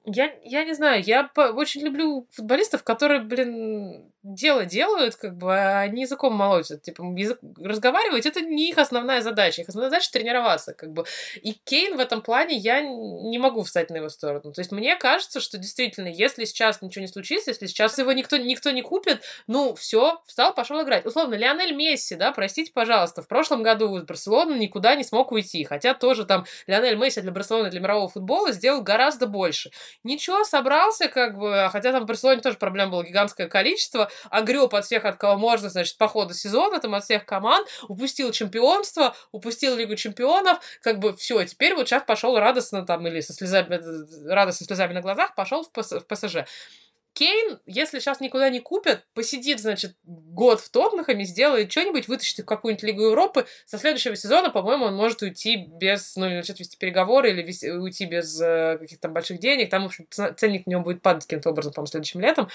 Я, я не знаю, я по- очень люблю футболистов, которые, блин, дело делают, как бы, а они языком молотят. Типа, язык, разговаривать — это не их основная задача. Их основная задача — тренироваться, как бы. И Кейн в этом плане, я не могу встать на его сторону. То есть мне кажется, что действительно, если сейчас ничего не случится, если сейчас его никто, никто не купит, ну, все, встал, пошел играть. Условно, Лионель Месси, да, простите, пожалуйста, в прошлом году из Барселоны никуда не смог уйти. Хотя тоже там Лионель Месси для Барселоны, для мирового футбола сделал гораздо больше. Ничего, собрался, как бы, хотя там в Барселоне тоже проблем было гигантское количество, огреб от всех, от кого можно, значит, по ходу сезона, там, от всех команд, упустил чемпионство, упустил Лигу чемпионов, как бы все, теперь вот сейчас пошел радостно там, или со слезами, радостно слезами на глазах пошел в ПСЖ. Кейн, если сейчас никуда не купят, посидит, значит, год в Тоттенхэме, сделает что-нибудь, вытащит их в какую-нибудь Лигу Европы. Со следующего сезона, по-моему, он может уйти без, ну, начать вести переговоры или вести, уйти без э, каких-то там больших денег. Там, в общем, ценник на него будет падать каким-то образом, по-моему, следующим летом.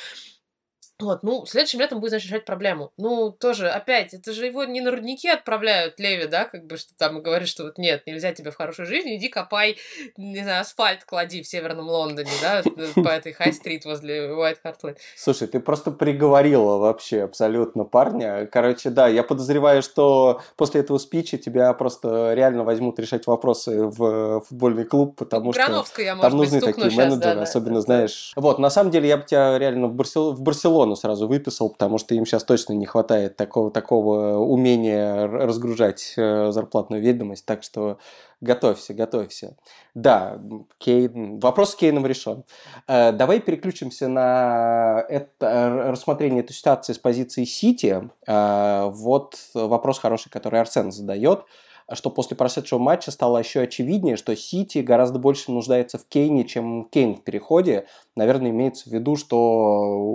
Вот, ну, следующим летом будет, значит, решать проблему. Ну, тоже, опять, это же его не на рудники отправляют, Леви, да, как бы, что там говорит, что вот нет, нельзя тебе в хорошую жизнь, иди копай, не знаю, асфальт клади в Северном Лондоне, да, по этой Хай-стрит возле Уайт-Харт-Лейн. Слушай, ты просто приговорила вообще абсолютно парня. Короче, да, я подозреваю, что после этого спича тебя просто реально возьмут решать вопросы в футбольный клуб, потому что там нужны такие менеджеры, особенно, знаешь. Вот, на самом деле, я бы тебя реально в Барселону сразу выписал, потому что им сейчас точно не хватает такого, такого умения разгружать зарплатную ведомость, так что готовься, готовься. Да, Кейн... вопрос с Кейном решен. Давай переключимся на это, рассмотрение этой ситуации с позиции Сити. Вот вопрос хороший, который Арсен задает, что после прошедшего матча стало еще очевиднее, что Сити гораздо больше нуждается в Кейне, чем Кейн в переходе. Наверное, имеется в виду, что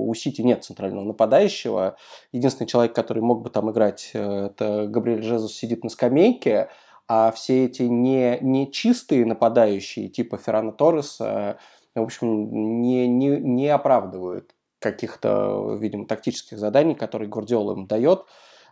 у Сити нет центрального нападающего. Единственный человек, который мог бы там играть, это Габриэль Жезус, сидит на скамейке, а все эти не, не чистые нападающие, типа Феррана Торреса, в общем, не, не, не оправдывают каких-то, видимо, тактических заданий, которые Гвардиола им дает.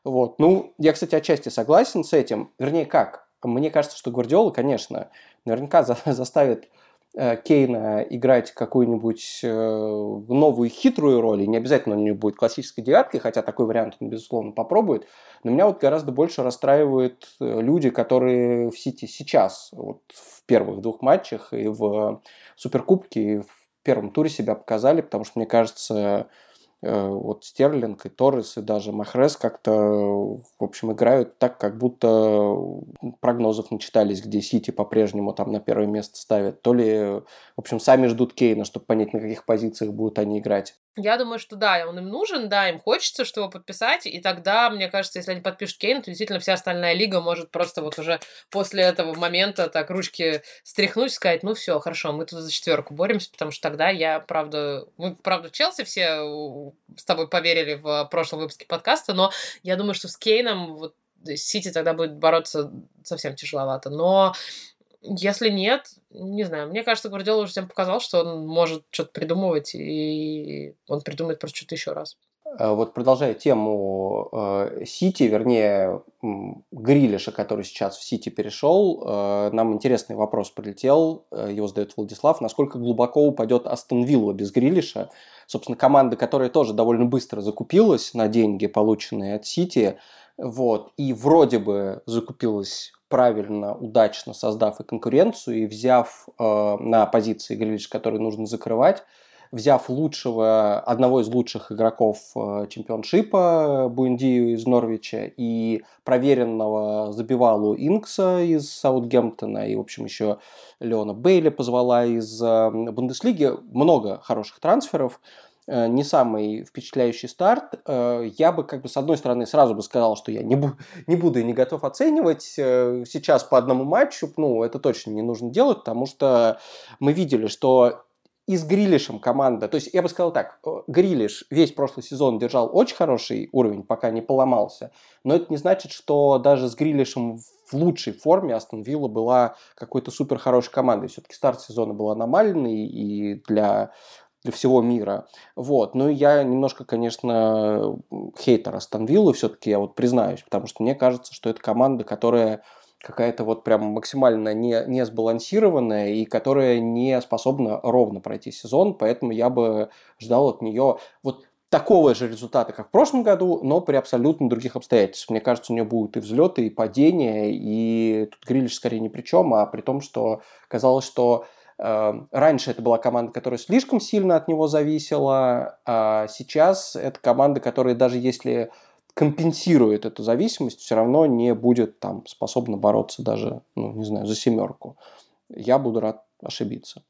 Вот. Ну, я, кстати, отчасти согласен с этим. Вернее, как? Мне кажется, что Гвардиола, конечно, наверняка за- заставит э, Кейна играть какую-нибудь э, новую хитрую роль. И не обязательно у него будет классической девяткой, хотя такой вариант он, безусловно, попробует. Но меня вот гораздо больше расстраивают люди, которые в Сити сейчас, вот в первых двух матчах и в э, Суперкубке, и в первом туре себя показали, потому что, мне кажется... Вот Стерлинг и Торрес, и даже Махрес как-то, в общем, играют так, как будто прогнозов начитались, где Сити по-прежнему там на первое место ставят. То ли, в общем, сами ждут Кейна, чтобы понять, на каких позициях будут они играть. Я думаю, что да, он им нужен, да, им хочется, что его подписать, и тогда, мне кажется, если они подпишут Кейн, то действительно вся остальная лига может просто вот уже после этого момента так ручки стряхнуть, сказать, ну все, хорошо, мы тут за четверку боремся, потому что тогда я, правда, мы, правда, в Челси все с тобой поверили в прошлом выпуске подкаста, но я думаю, что с Кейном вот Сити тогда будет бороться совсем тяжеловато, но... Если нет, не знаю. Мне кажется, Гвардиола уже всем показал, что он может что-то придумывать, и он придумает просто что-то еще раз. Вот продолжая тему э, Сити, вернее, Грилиша, который сейчас в Сити перешел, э, нам интересный вопрос прилетел, э, его задает Владислав. Насколько глубоко упадет Астон Вилла без Грилиша? Собственно, команда, которая тоже довольно быстро закупилась на деньги, полученные от Сити, вот, и вроде бы закупилась... правильно, удачно создав и конкуренцию, и взяв э, на позиции Грилиша, которые нужно закрывать, взяв лучшего, одного из лучших игроков э, чемпионшипа, Буэндию из Норвича, и проверенного забивалу Инкса из Саутгемптона, и, в общем, еще Леона Бейли позвала из э, Бундеслиги. Много хороших трансферов. Не самый впечатляющий старт. Я бы, как бы, с одной стороны, сразу бы сказал, что я не, бу- не буду и не готов оценивать сейчас по одному матчу. Ну, это точно не нужно делать, потому что мы видели, что и с Грилишем команда... То есть, я бы сказал так, Грилиш весь прошлый сезон держал очень хороший уровень, пока не поломался. Но это не значит, что даже с Грилишем в лучшей форме Астон Вилла была какой-то супер хорошей командой. Все-таки старт сезона был аномальный, и для... для всего мира. Вот. Ну, я немножко, конечно, хейтер Астон Виллы, все-таки я вот признаюсь, потому что мне кажется, что это команда, которая какая-то вот прям максимально не, не сбалансированная и которая не способна ровно пройти сезон, поэтому я бы ждал от нее вот такого же результата, как в прошлом году, но при абсолютно других обстоятельствах. Мне кажется, у нее будут и взлеты, и падения, и тут Грилиш скорее ни при чем, а при том, что казалось, что раньше это была команда, которая слишком сильно от него зависела, а сейчас это команда, которая даже если компенсирует эту зависимость, все равно не будет там способна бороться даже, ну, не знаю, за семерку. Я буду рад ошибиться.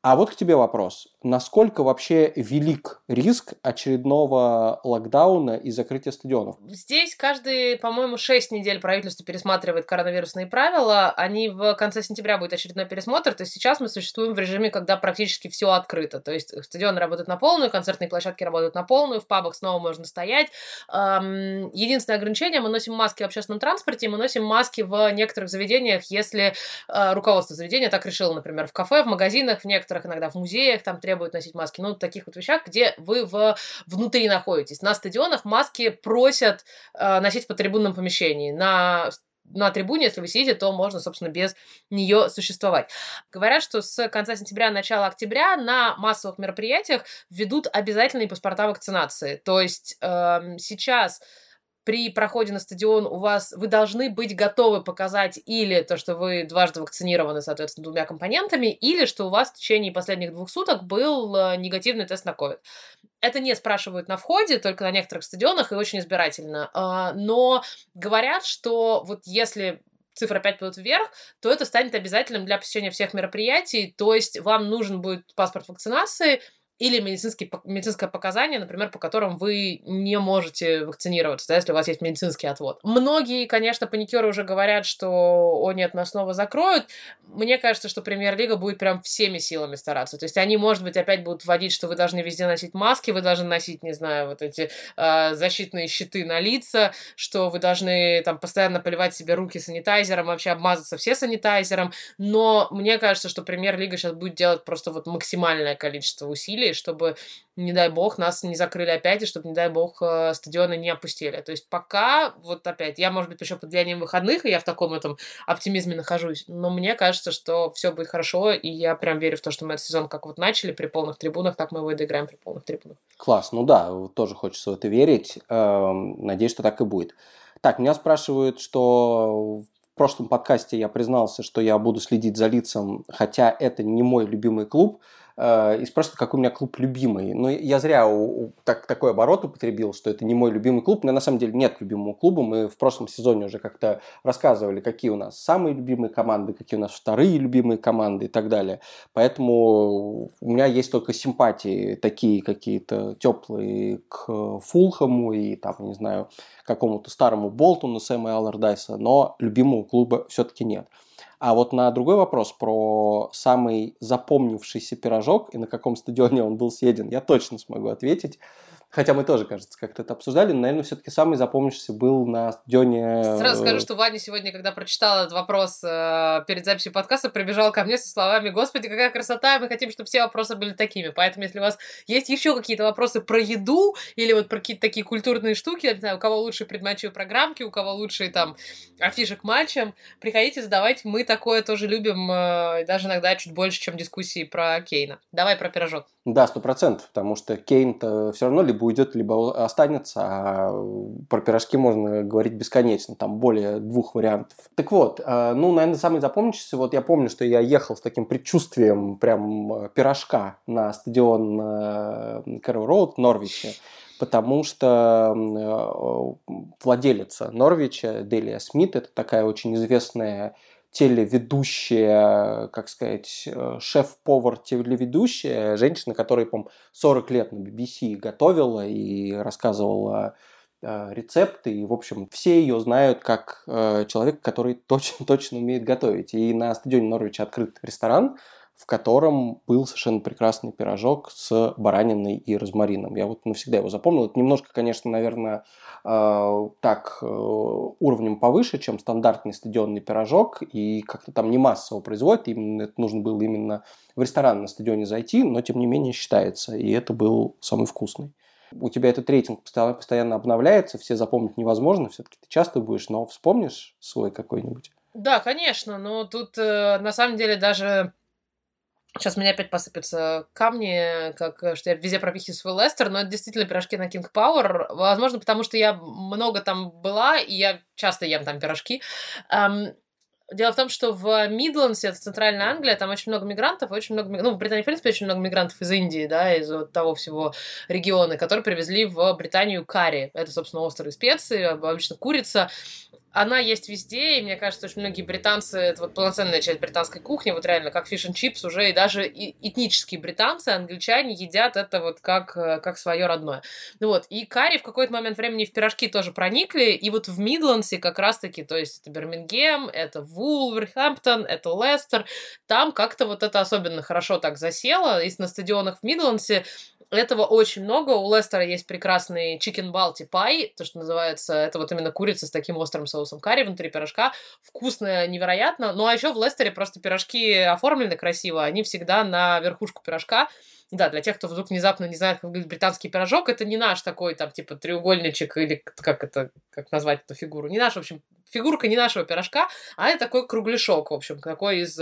А вот к тебе вопрос. Насколько вообще велик риск очередного локдауна и закрытия стадионов? Здесь каждые, по-моему, шесть недель правительство пересматривает коронавирусные правила. Они в конце сентября будет очередной пересмотр. То есть сейчас мы существуем в режиме, когда практически все открыто. То есть стадионы работают на полную, концертные площадки работают на полную, в пабах снова можно стоять. Единственное ограничение – мы носим маски в общественном транспорте, мы носим маски в некоторых заведениях, если руководство заведения так решило, например, в кафе, в магазинах, в некоторых иногда в музеях там требуют носить маски, ну, в таких вот вещах, где вы в... внутри находитесь. На стадионах маски просят э, носить в потрибунном помещении. На... на трибуне, если вы сидите, то можно, собственно, без нее существовать. Говорят, что с конца сентября, начала октября на массовых мероприятиях введут обязательные паспорта вакцинации. То есть э, сейчас... При проходе на стадион у вас вы должны быть готовы показать или то, что вы дважды вакцинированы, соответственно, двумя компонентами, или что у вас в течение последних двух суток был негативный тест на ковид. Это не спрашивают на входе, только на некоторых стадионах и очень избирательно. Но говорят, что вот если... цифра пять пойдет вверх, то это станет обязательным для посещения всех мероприятий, то есть вам нужен будет паспорт вакцинации или медицинские, медицинское показание, например, по которым вы не можете вакцинироваться, да, если у вас есть медицинский отвод. Многие, конечно, паникеры уже говорят, что «О, нет, нас снова закроют». Мне кажется, что Премьер-лига будет прям всеми силами стараться. То есть они, может быть, опять будут вводить, что вы должны везде носить маски, вы должны носить, не знаю, вот эти э, защитные щиты на лица, что вы должны там постоянно поливать себе руки санитайзером, вообще обмазаться все санитайзером. Но мне кажется, что Премьер-лига сейчас будет делать просто вот максимальное количество усилий, чтобы, не дай бог, нас не закрыли опять, и чтобы, не дай бог, стадионы не опустили. То есть пока, вот опять, я, может быть, еще под влиянием выходных, и я в таком этом оптимизме нахожусь, но мне кажется, что все будет хорошо, и я прям верю в то, что мы этот сезон как вот начали при полных трибунах, так мы его и доиграем при полных трибунах. Класс, ну да, тоже хочется в это верить, надеюсь, что так и будет. Так, меня спрашивают, что... В прошлом подкасте я признался, что я буду следить за Лидсом, хотя это не мой любимый клуб. И спрашивают, какой у меня клуб любимый. Но я зря так, такой оборот употребил, что это не мой любимый клуб. Но на самом деле нет любимого клуба. Мы в прошлом сезоне уже как-то рассказывали, какие у нас самые любимые команды, какие у нас вторые любимые команды и так далее. Поэтому у меня есть только симпатии такие какие-то теплые к Фулхэму и там, не знаю, какому-то старому Болтону Сэма Аллардайса, но любимого клуба все-таки нет. А вот на другой вопрос про самый запомнившийся пирожок и на каком стадионе он был съеден, я точно смогу ответить. Хотя мы тоже, кажется, как-то это обсуждали, но, наверное, все-таки самый запомнившийся был на стадионе... Сразу скажу, что Ваня сегодня, когда прочитала этот вопрос э, перед записью подкаста, прибежал ко мне со словами: «Господи, какая красота, мы хотим, чтобы все вопросы были такими». Поэтому, если у вас есть еще какие-то вопросы про еду или вот про какие-то такие культурные штуки, я не знаю, у кого лучшие предматчевые программки, у кого лучшие там афиши к матчам, приходите, задавайте. Мы такое тоже любим, э, даже иногда чуть больше, чем дискуссии про Кейна. Давай про пирожок. Да, сто процентов, потому что Кейн-то все равно либо уйдет, либо останется, а про пирожки можно говорить бесконечно, там более двух вариантов. Так вот, ну, наверное, самый запомнившийся, вот я помню, что я ехал с таким предчувствием прям пирожка на стадион Кэрроу Роуд в Норвиче, потому что владелица Норвича, Делия Смит, это такая очень известная телеведущая, как сказать, шеф-повар телеведущая, женщина, которая, по-моему, сорок лет на би би си готовила и рассказывала э, рецепты, и, в общем, все ее знают как э, человек, который точно-точно умеет готовить. И на стадионе Норвича открыт ресторан, в котором был совершенно прекрасный пирожок с бараниной и розмарином. Я вот навсегда его запомнил. Это немножко, конечно, наверное, э, так э, уровнем повыше, чем стандартный стадионный пирожок, и как-то там не массово производят, именно это нужно было именно в ресторан на стадионе зайти, но тем не менее считается, и это был самый вкусный. У тебя этот рейтинг постоянно обновляется, все запомнить невозможно, все-таки ты часто будешь, но вспомнишь свой какой-нибудь? Да, конечно, но тут э, на самом деле даже... Сейчас меня опять посыпятся камни, как что я везде пропихиваю свой Лестер, но это действительно пирожки на King Power. Возможно, потому что я много там была, и я часто ем там пирожки. Um... Дело в том, что в Мидландсе, это центральная Англия, там очень много мигрантов, очень много, ну, в Британии, в принципе, очень много мигрантов из Индии, да, из вот того всего региона, которые привезли в Британию карри. Это, собственно, острые специи, обычно курица. она есть везде, и мне кажется, очень многие британцы, это вот полноценная часть британской кухни, вот реально, как fish and chips, уже и даже и этнические британцы, англичане едят это вот как, как свое родное. Ну вот, и карри в какой-то момент времени в пирожки тоже проникли, и вот в Мидландсе как раз-таки, то есть это Бирмингем, это Вулверхэмптон, это Лестер, там как-то вот это особенно хорошо так засело, и на стадионах в Мидландсе этого очень много. У Лестера есть прекрасный chicken balti pie, то, что называется, это вот именно курица с таким острым соусом карри внутри пирожка. Вкусно, невероятно. Ну, а еще в Лестере просто пирожки оформлены красиво, они всегда на верхушку пирожка. Да, для тех, кто вдруг внезапно не знает, как выглядит британский пирожок, это не наш такой, там, типа, треугольничек или как это, как назвать эту фигуру, не наш, в общем, фигурка не нашего пирожка, а это такой кругляшок, в общем, такой из...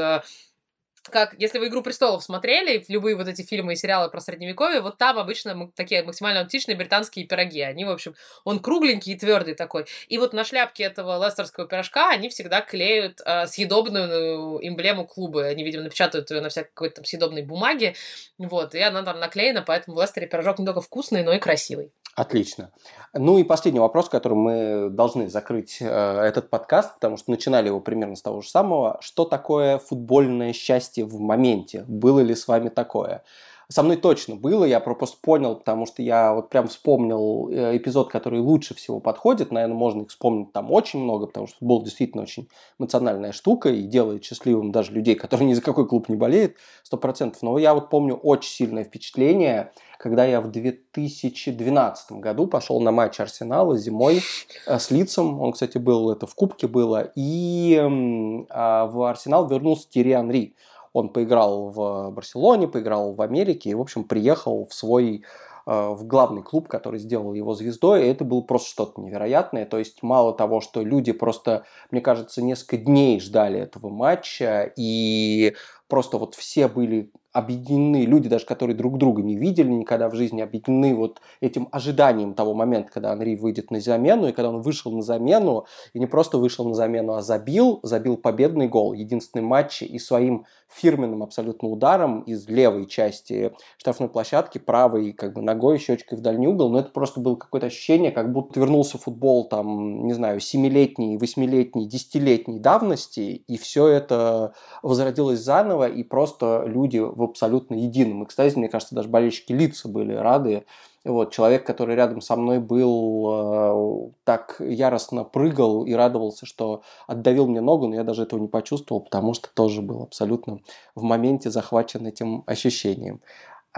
Как, если вы «Игру престолов» смотрели, любые вот эти фильмы и сериалы про Средневековье, вот там обычно такие максимально аутентичные британские пироги. Они, в общем, он кругленький и твердый такой. И вот на шляпке этого лестерского пирожка они всегда клеют э, съедобную эмблему клуба. Они, видимо, напечатают ее на всякой какой-то там съедобной бумаге. Вот, и она там наклеена, поэтому в Лестере пирожок не только вкусный, но и красивый. Отлично. Ну и последний вопрос, которым мы должны закрыть э, этот подкаст, потому что начинали его примерно с того же самого. Что такое футбольное счастье в моменте? Было ли с вами такое? Со мной точно было, я просто понял, потому что я вот прям вспомнил эпизод, который лучше всего подходит. Наверное, можно их вспомнить там очень много, потому что футбол действительно очень эмоциональная штука и делает счастливым даже людей, которые ни за какой клуб не болеют, сто процентов. Но я вот помню очень сильное впечатление, когда я в две тысячи двенадцатом году пошел на матч Арсенала зимой с Лидсом, он, кстати, был, это в Кубке было, и в Арсенал вернулся Тьерри Анри. Он поиграл в Барселоне, поиграл в Америке и, в общем, приехал в свой, в главный клуб, который сделал его звездой, и это было просто что-то невероятное. То есть, мало того, что люди просто, мне кажется, несколько дней ждали этого матча, и просто вот все были объединены, люди даже, которые друг друга не видели никогда в жизни, объединены вот этим ожиданием того момента, когда Анри выйдет на замену, и когда он вышел на замену, и не просто вышел на замену, а забил, забил победный гол, единственный матч, и своим фирменным абсолютно ударом из левой части штрафной площадки, правой как бы ногой, щечкой в дальний угол, но это просто было какое-то ощущение, как будто вернулся футбол там, не знаю, семилетней, восьмилетней, десятилетней давности, и все это возродилось заново, и просто люди в абсолютно единым. И, кстати, мне кажется, даже болельщики Лидса были рады. Вот, человек, который рядом со мной был, э, так яростно прыгал и радовался, что отдавил мне ногу, но я даже этого не почувствовал, потому что тоже был абсолютно в моменте захвачен этим ощущением.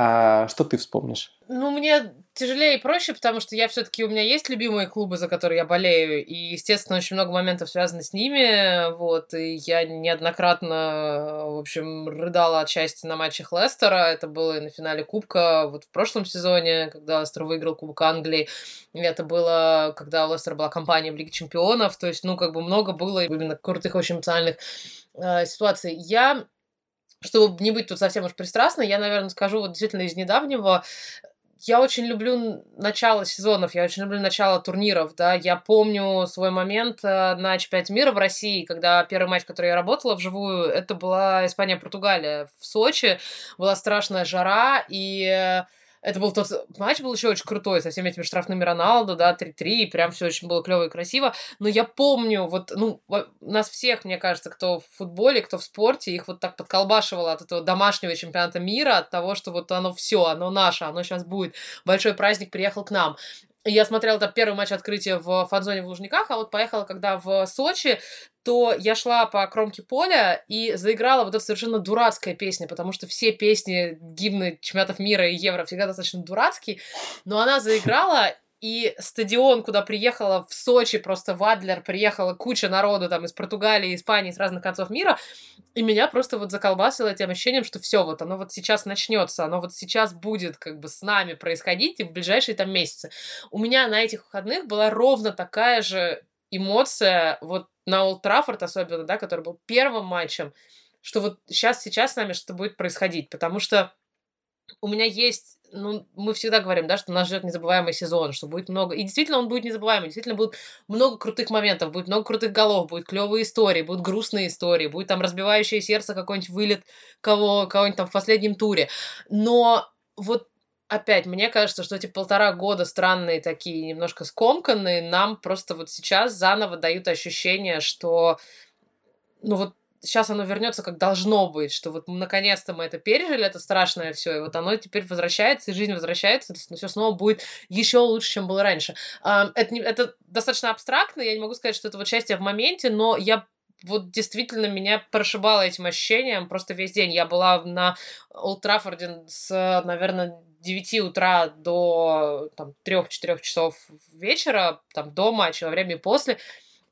А что ты вспомнишь? Ну, мне тяжелее и проще, потому что я все-таки, у меня есть любимые клубы, за которые я болею, и, естественно, очень много моментов связано с ними, вот, и я неоднократно, в общем, рыдала от счастья на матчах Лестера, это было и на финале Кубка, вот в прошлом сезоне, когда Лестер выиграл Кубок Англии, это было, когда у Лестера была кампания в Лиге Чемпионов, то есть, ну, как бы много было именно крутых, очень эмоциональных э, ситуаций. Я, чтобы не быть тут совсем уж пристрастной, я, наверное, скажу вот действительно из недавнего. Я очень люблю начало сезонов, я очень люблю начало турниров, да, я помню свой момент на чемпионате мира в России, когда первый матч, который я работала вживую, это была Испания-Португалия в Сочи, была страшная жара, и это был тот матч, был еще очень крутой, со всеми этими штрафными Роналду, да, три-три, прям все очень было клево и красиво, но я помню, вот, ну, нас всех, мне кажется, кто в футболе, кто в спорте, их вот так подколбашивало от этого домашнего чемпионата мира, от того, что вот оно все, оно наше, оно сейчас будет, большой праздник приехал к нам. Я смотрела там первый матч открытия в фан-зоне в Лужниках, а вот поехала, когда в Сочи, то я шла по кромке поля и заиграла вот эта совершенно дурацкая песня, потому что все песни, гимны чемпионатов мира и Евро всегда достаточно дурацкие, но она заиграла, и стадион, куда приехала в Сочи, просто в Адлер, приехала куча народу там из Португалии, Испании, с разных концов мира, и меня просто вот заколбасило этим ощущением, что все, вот оно вот сейчас начнется, оно вот сейчас будет как бы с нами происходить и в ближайшие там месяцы. У меня на этих выходных была ровно такая же эмоция, вот на Олд Траффорд особенно, да, который был первым матчем, что вот сейчас, сейчас с нами что-то будет происходить, потому что у меня есть, ну, мы всегда говорим, да, что нас ждет незабываемый сезон, что будет много, и действительно он будет незабываемый, действительно будет много крутых моментов, будет много крутых голов, будут клевые истории, будут грустные истории, будет там разбивающее сердце какой-нибудь вылет кого, кого-нибудь там в последнем туре, но вот опять, мне кажется, что эти полтора года странные такие, немножко скомканные, нам просто вот сейчас заново дают ощущение, что, ну вот, сейчас оно вернется, как должно быть, что вот наконец-то мы это пережили, это страшное все, и вот оно теперь возвращается, и жизнь возвращается, то есть все снова будет еще лучше, чем было раньше. Это, не, это достаточно абстрактно, я не могу сказать, что это вот счастье в моменте, но я вот действительно меня прошибало этим ощущением просто весь день. Я была на Олд Траффорде с, наверное, девяти утра до там, трёх-четырёх часов вечера, там, до матча, во время и после.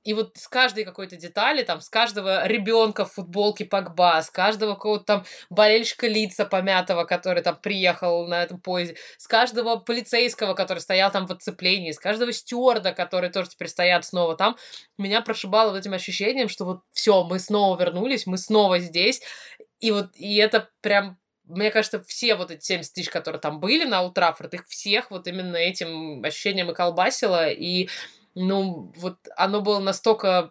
И вот с каждой какой-то детали, там, с каждого ребенка в футболке Погба, с каждого какого-то там болельщика Лидса помятого, который там приехал на этом поезде, с каждого полицейского, который стоял там в отцеплении, с каждого стюарда, который тоже теперь стоят снова там, меня прошибало вот этим ощущением, что вот все, мы снова вернулись, мы снова здесь. И вот и это прям, мне кажется, все вот эти семьдесят тысяч, которые там были на Олд Траффорд, их всех вот именно этим ощущением и колбасило, и ну, вот оно было настолько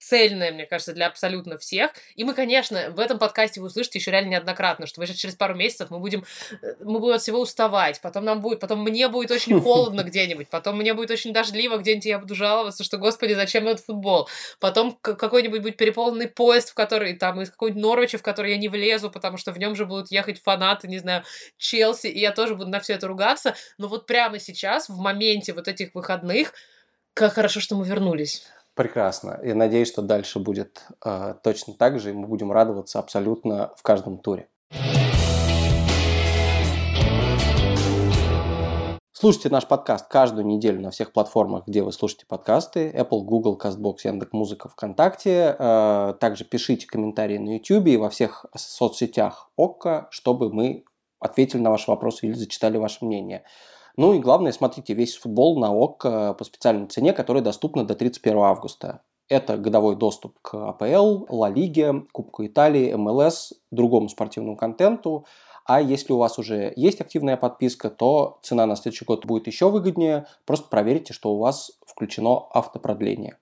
цельное, мне кажется, для абсолютно всех. И мы, конечно, в этом подкасте вы услышите еще реально неоднократно, что мы сейчас через пару месяцев мы будем, мы будем от всего уставать, потом нам будет, потом мне будет очень холодно где-нибудь, потом мне будет очень дождливо где-нибудь, я буду жаловаться, что, господи, зачем этот футбол? Потом какой-нибудь будет переполненный поезд, в который, там, из какого-нибудь Норвича, в который я не влезу, потому что в нем же будут ехать фанаты, не знаю, Челси, и я тоже буду на все это ругаться. Но вот прямо сейчас, в моменте вот этих выходных, как хорошо, что мы вернулись. Прекрасно. И надеюсь, что дальше будет э, точно так же, и мы будем радоваться абсолютно в каждом туре. Слушайте наш подкаст каждую неделю на всех платформах, где вы слушаете подкасты. Apple, Google, CastBox, Яндекс.Музыка, ВКонтакте. Э, также пишите комментарии на YouTube и во всех соцсетях Окко, чтобы мы ответили на ваши вопросы или зачитали ваше мнение. Ну и главное, смотрите весь футбол на ОК по специальной цене, которая доступна до тридцать первого августа. Это годовой доступ к АПЛ, Ла Лиге, Кубку Италии, МЛС, другому спортивному контенту. А если у вас уже есть активная подписка, то цена на следующий год будет еще выгоднее. Просто проверьте, что у вас включено автопродление.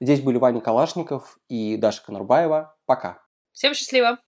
Здесь были Ваня Калашников и Даша Конурбаева. Пока. Всем счастливо.